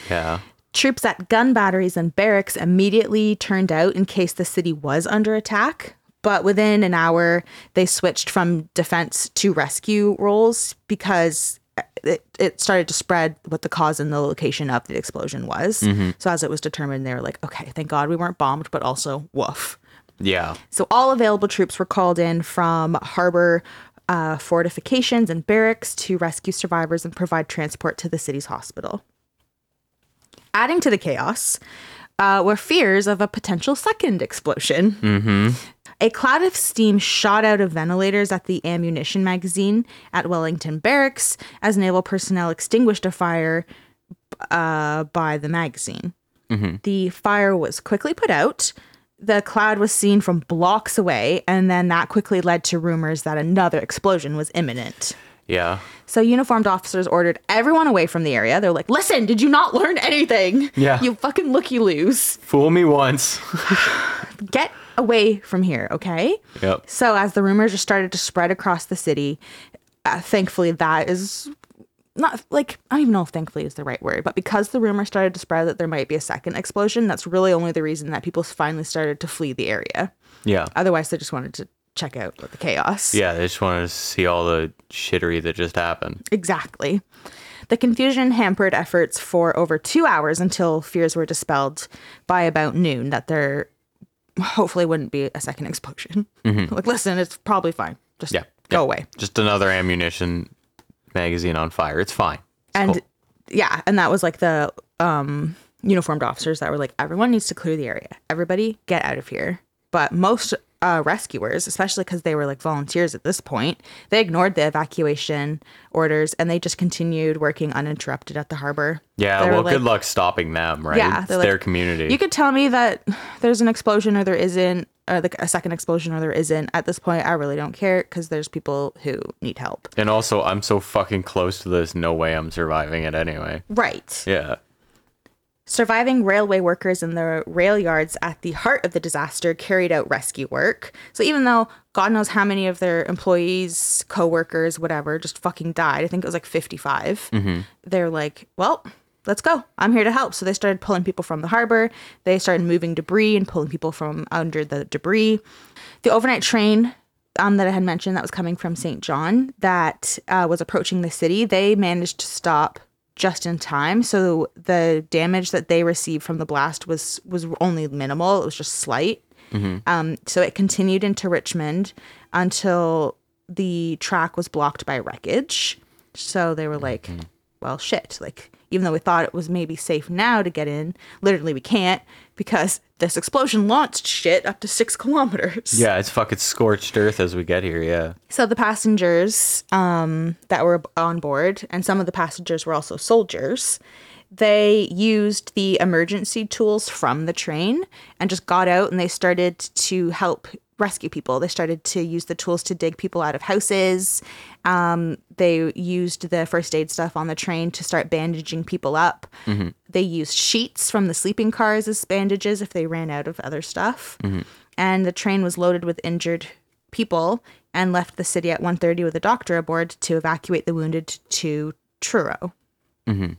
Yeah. Troops at gun batteries and barracks immediately turned out in case the city was under attack. But within an hour, they switched from defense to rescue roles because it, it started to spread what the cause and the location of the explosion was. Mm-hmm. So as it was determined, they were like, okay, thank God we weren't bombed, but also woof. Yeah. So all available troops were called in from harbor uh, fortifications and barracks to rescue survivors and provide transport to the city's hospital. Adding to the chaos uh, were fears of a potential second explosion. Mm-hmm. A cloud of steam shot out of ventilators at the ammunition magazine at Wellington Barracks as naval personnel extinguished a fire uh, by the magazine. Mm-hmm. The fire was quickly put out. The cloud was seen from blocks away, and then that quickly led to rumors that another explosion was imminent. Yeah. So uniformed officers ordered everyone away from the area. They're like, listen, did you not learn anything? Yeah. You fucking looky-loos. Fool me once. Get away from here, okay? Yep. So as the rumors just started to spread across the city, uh, thankfully that is not, like, I don't even know if thankfully is the right word, but because the rumor started to spread that there might be a second explosion, that's really only the reason that people finally started to flee the area. Yeah. Otherwise, they just wanted to check out the chaos. Yeah, they just wanted to see all the shittery that just happened. Exactly. The confusion hampered efforts for over two hours until fears were dispelled by about noon that there hopefully wouldn't be a second explosion. Mm-hmm. Like, listen, it's probably fine. Just yeah, go yeah. away. Just another ammunition magazine on fire. It's fine. It's and cool. yeah, and that was like the um, uniformed officers that were like, everyone needs to clear the area. Everybody get out of here. But most Uh, rescuers, especially because they were like volunteers at this point, they ignored the evacuation orders and they just continued working uninterrupted at the harbor. Yeah, they well, like, good luck stopping them, right? Yeah, it's like, their community. You could tell me that there's an explosion or there isn't, or like a second explosion or there isn't. At this point, I really don't care because there's people who need help. And also, I'm so fucking close to this. No way I'm surviving it anyway. Right. Yeah. Surviving railway workers in the rail yards at the heart of the disaster carried out rescue work. So even though God knows how many of their employees, co-workers, whatever, just fucking died, I think it was like fifty-five, mm-hmm. they're like, well, let's go. I'm here to help. So they started pulling people from the harbor. They started moving debris and pulling people from under the debris. The overnight train um, that I had mentioned that was coming from Saint John that uh, was approaching the city, they managed to stop just in time, so the damage that they received from the blast was was only minimal. It was just slight. Mm-hmm. Um, so it continued into Richmond until the track was blocked by wreckage. So they were like, mm-hmm. well, shit. Like, even though we thought it was maybe safe now to get in, literally we can't because this explosion launched shit up to six kilometers. Yeah, it's fucking scorched earth as we get here, yeah. So the passengers um, that were on board, and some of the passengers were also soldiers, they used the emergency tools from the train and just got out and they started to help rescue people. They started to use the tools to dig people out of houses. Um, they used the first aid stuff on the train to start bandaging people up. Mm-hmm. They used sheets from the sleeping cars as bandages if they ran out of other stuff. Mm-hmm. And the train was loaded with injured people and left the city at one thirty with a doctor aboard to evacuate the wounded to Truro. Mm-hmm.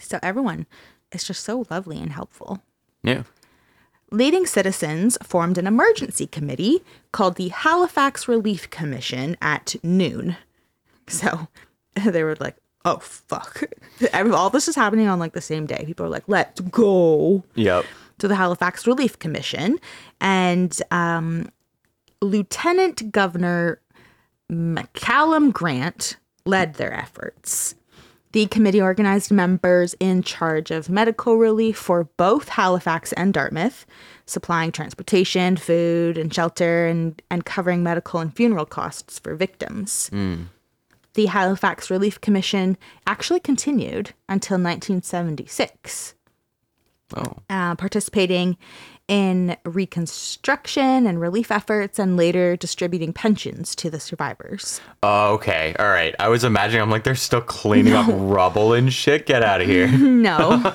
So everyone is just so lovely and helpful. Yeah. Leading citizens formed an emergency committee called the Halifax Relief Commission at noon. So they were like, oh, fuck. All this is happening on, like, the same day. People are like, let's go. Yep. To the Halifax Relief Commission. And um, Lieutenant Governor McCallum Grant led their efforts. The committee organized members in charge of medical relief for both Halifax and Dartmouth, supplying transportation, food, and shelter, and, and covering medical and funeral costs for victims. Mm. The Halifax Relief Commission actually continued until nineteen seventy-six, oh. uh, participating in reconstruction and relief efforts and later distributing pensions to the survivors. Oh, okay. All right. I was imagining, I'm like, they're still cleaning no. up rubble and shit. Get out of here. No.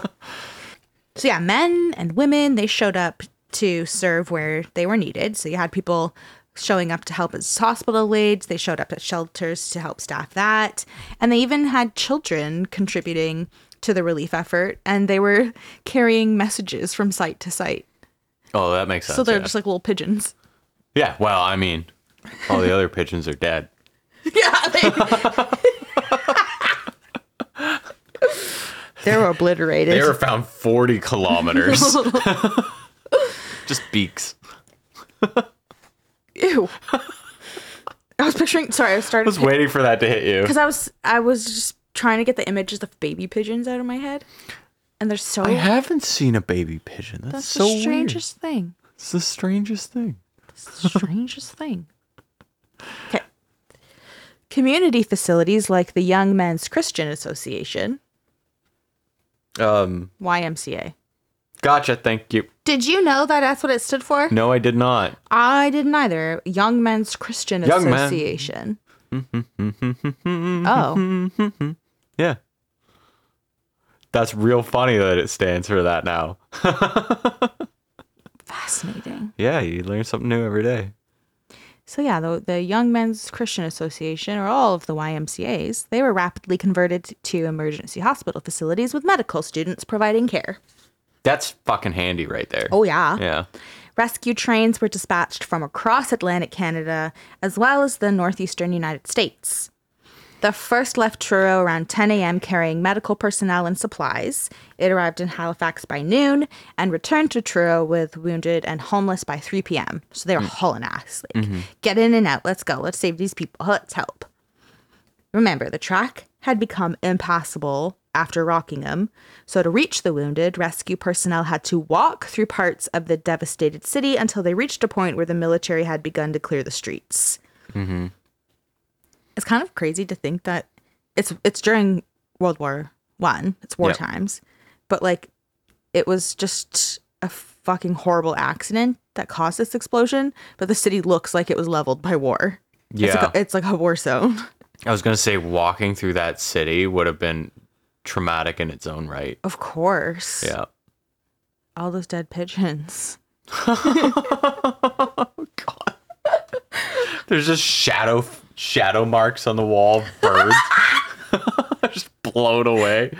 So yeah, men and women, they showed up to serve where they were needed. So you had people showing up to help as hospital aides. They showed up at shelters to help staff that. And they even had children contributing to the relief effort. And they were carrying messages from site to site. Oh, that makes sense. So they're yeah. just like little pigeons. Yeah. Well, I mean, all the other pigeons are dead. Yeah. They... they were obliterated. They were found forty kilometers. Just beaks. Ew. I was picturing, sorry, I started. I was waiting for that to hit you. Because I was I was just trying to get the images of baby pigeons out of my head. And they're so... I haven't seen a baby pigeon. That's, that's so weird. That's the strangest thing. It's the strangest thing. It's the strangest thing. Okay. Community facilities like the Young Men's Christian Association. Um. Y M C A. Gotcha, thank you. Did you know that that's what it stood for? No, I did not. I didn't either. Young Men's Christian Young Association. Men. Oh. Yeah. That's real funny that it stands for that now. Fascinating. Yeah, you learn something new every day. So yeah, the, the Young Men's Christian Association, or all of the Y M C As, they were rapidly converted to emergency hospital facilities with medical students providing care. That's fucking handy right there. Oh, yeah. Yeah. Rescue trains were dispatched from across Atlantic Canada, as well as the northeastern United States. The first left Truro around ten a.m. carrying medical personnel and supplies. It arrived in Halifax by noon and returned to Truro with wounded and homeless by three p.m. So they were mm. hauling ass. Like, mm-hmm. Get in and out. Let's go. Let's save these people. Let's help. Remember, the track had become impassable after Rockingham, so to reach the wounded, rescue personnel had to walk through parts of the devastated city until they reached a point where the military had begun to clear the streets. Mm-hmm. It's kind of crazy to think that it's it's during World War One, it's war yep. times, but like it was just a fucking horrible accident that caused this explosion, but the city looks like it was leveled by war. Yeah, it's like a, it's like a war zone. I was gonna say walking through that city would have been traumatic in its own right. Of course. Yeah. All those dead pigeons. Oh, God. There's just shadow shadow marks on the wall of birds. Just blown away.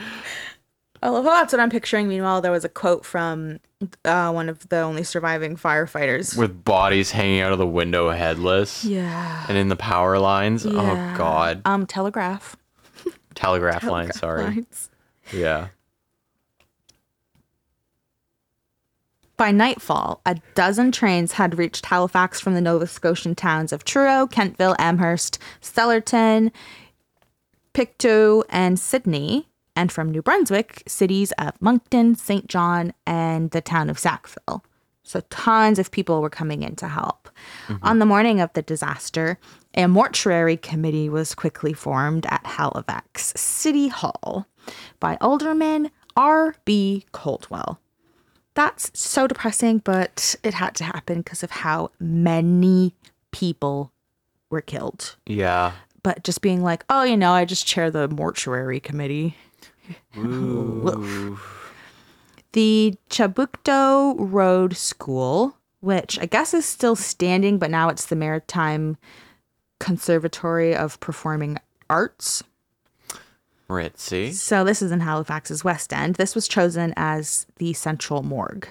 I love how that's what I'm picturing. Meanwhile, there was a quote from uh, one of the only surviving firefighters. With bodies hanging out of the window headless. Yeah. And in the power lines. Yeah. Oh, God. Um, telegraph. Telegraph, telegraph line, sorry. Lines. Yeah. By nightfall, a dozen trains had reached Halifax from the Nova Scotian towns of Truro, Kentville, Amherst, Stellarton, Pictou, and Sydney, and from New Brunswick, cities of Moncton, Saint John, and the town of Sackville. So tons of people were coming in to help. Mm-hmm. On the morning of the disaster, a mortuary committee was quickly formed at Halifax City Hall by Alderman R B Caldwell. That's so depressing, but it had to happen because of how many people were killed. Yeah. But just being like, oh, you know, I just chair the mortuary committee. Ooh. The Chabucto Road School, which I guess is still standing, but now it's the Maritime Conservatory of Performing Arts. Ritzy. So this is in Halifax's West End. This was chosen as the Central Morgue.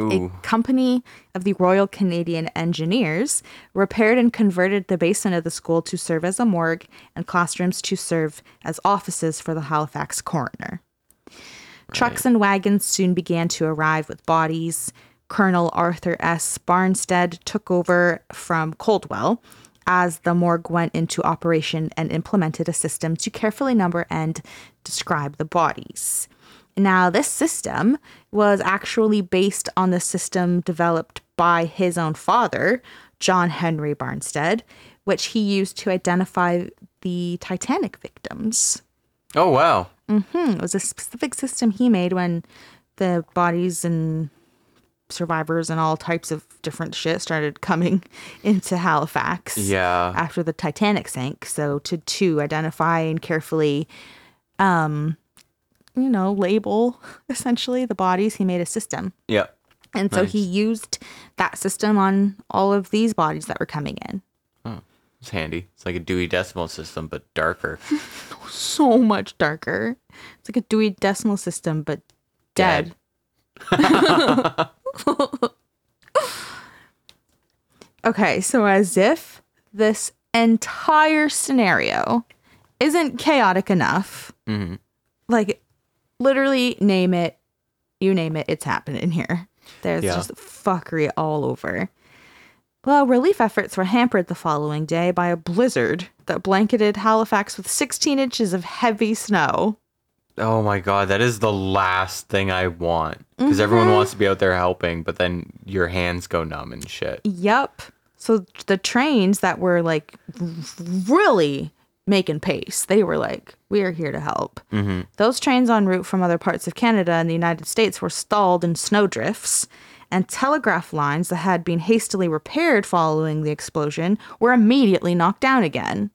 Ooh. A company of the Royal Canadian Engineers repaired and converted the basement of the school to serve as a morgue and classrooms to serve as offices for the Halifax coroner. Right. Trucks and wagons soon began to arrive with bodies. Colonel Arthur S. Barnstead took over from Coldwell as the morgue went into operation and implemented a system to carefully number and describe the bodies. Now, this system was actually based on the system developed by his own father, John Henry Barnstead, which he used to identify the Titanic victims. Oh, wow. Mm-hmm. It was a specific system he made when the bodies and survivors and all types of different shit started coming into Halifax. Yeah. After the Titanic sank. So to, to identify and carefully... um. you know, label, essentially, the bodies. He made a system. Yeah. And so nice. He used that system on all of these bodies that were coming in. Oh, it's handy. It's like a Dewey Decimal System, but darker. So much darker. It's like a Dewey Decimal System, but dead. dead. Okay, so as if this entire scenario isn't chaotic enough, mm-hmm. like... literally, name it, you name it, it's happening here. There's yeah. just fuckery all over. Well, relief efforts were hampered the following day by a blizzard that blanketed Halifax with sixteen inches of heavy snow. Oh my God, that is the last thing I want. Because mm-hmm. everyone wants to be out there helping, but then your hands go numb and shit. Yep. So the trains that were like really... making pace. They were like, we are here to help. Mm-hmm. Those trains en route from other parts of Canada and the United States were stalled in snowdrifts, and telegraph lines that had been hastily repaired following the explosion were immediately knocked down again.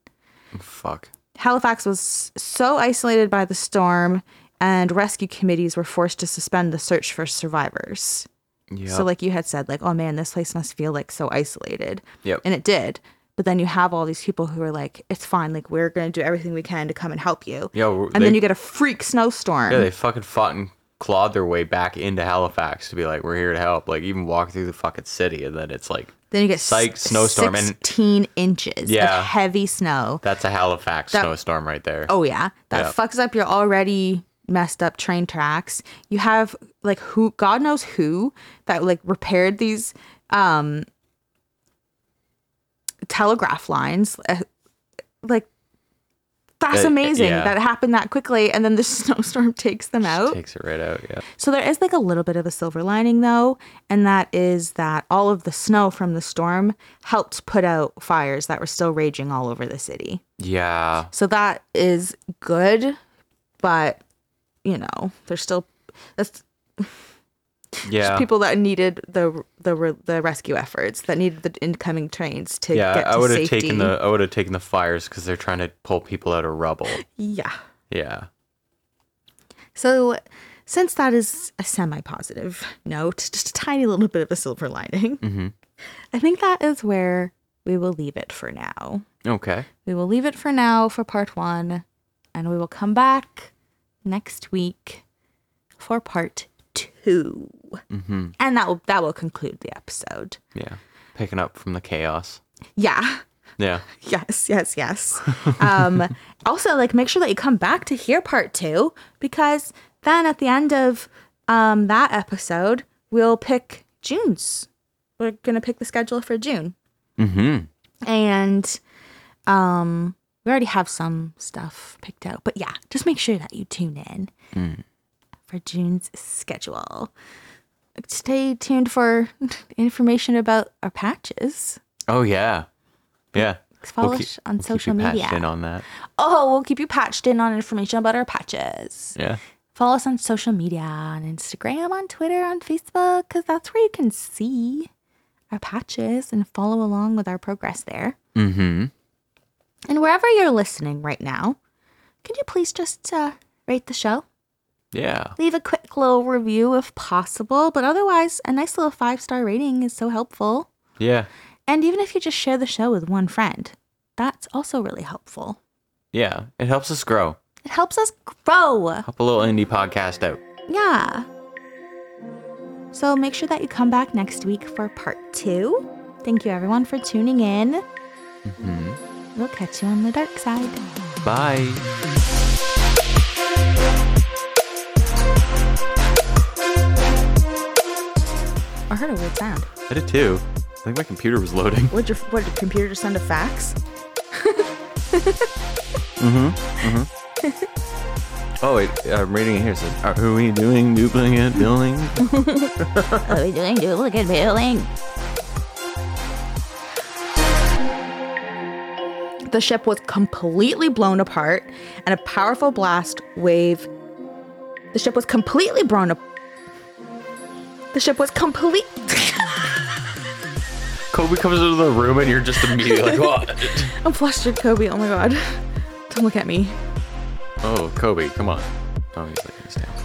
Fuck. Halifax was so isolated by the storm, and rescue committees were forced to suspend the search for survivors. Yep. So like you had said, like, oh man, this place must feel like so isolated. Yep. And it did. But then you have all these people who are like, it's fine. Like, we're going to do everything we can to come and help you. Yo, and they, then you get a freak snowstorm. Yeah, they fucking fought and clawed their way back into Halifax to be like, we're here to help. Like, even walk through the fucking city. And then it's like, then you get psych s- snowstorm. sixteen inches yeah, of heavy snow. That's a Halifax that, snowstorm right there. Oh, yeah. That yeah. fucks up your already messed up train tracks. You have, like, who, God knows who, that, like, repaired these, um... telegraph lines. Like, that's it, amazing yeah. that it happened that quickly, and then the snowstorm takes them out. Just takes it right out. Yeah. So there is like a little bit of a silver lining though, and that is that all of the snow from the storm helped put out fires that were still raging all over the city. Yeah. So that is good, but you know, there's still that's yeah. Just people that needed the the the rescue efforts, that needed the incoming trains to yeah, get to I would have taken the I would have taken the fires because they're trying to pull people out of rubble. Yeah. Yeah. So, since that is a semi-positive note, just a tiny little bit of a silver lining, mm-hmm. I think that is where we will leave it for now. Okay. We will leave it for now for part one, and we will come back next week for part two. Who mm-hmm. and that will that will conclude the episode. Yeah, picking up from the chaos. Yeah. Yeah. Yes. Yes. Yes. um, also, like, make sure that you come back to hear part two, because then at the end of um that episode, we'll pick June's. We're gonna pick the schedule for June. Mm-hmm. And um, we already have some stuff picked out, but yeah, just make sure that you tune in. Mm. For June's schedule. Stay tuned for information about our patches. Oh, yeah. Yeah. Follow we'll keep, us on we'll social keep you media. Patched in on that. Oh, we'll keep you patched in on information about our patches. Yeah. Follow us on social media, on Instagram, on Twitter, on Facebook, because that's where you can see our patches and follow along with our progress there. Mm-hmm. And wherever you're listening right now, could you please just uh, rate the show? Yeah. Leave a quick little review if possible, but otherwise, a nice little five-star rating is so helpful. Yeah. And even if you just share the show with one friend, that's also really helpful. Yeah. It helps us grow. It helps us grow. Help a little indie podcast out. Yeah. So make sure that you come back next week for part two. Thank you everyone for tuning in. Mm-hmm. We'll catch you on the dark side. Bye. I heard a weird sound. I did too. I think my computer was loading. Would your what, did computer just send a fax? mm-hmm. Mm-hmm. Oh wait, I'm reading it here. It says, "Are we doing duplicate billing?" Are we doing duplicate billing? The ship was completely blown apart, and a powerful blast wave. The ship was completely blown apart. The ship was complete. Kobe comes into the room and you're just immediately like, what? I'm flustered, Kobe. Oh my god. Don't look at me. Oh, Kobe, come on. Oh, he's like, he's down.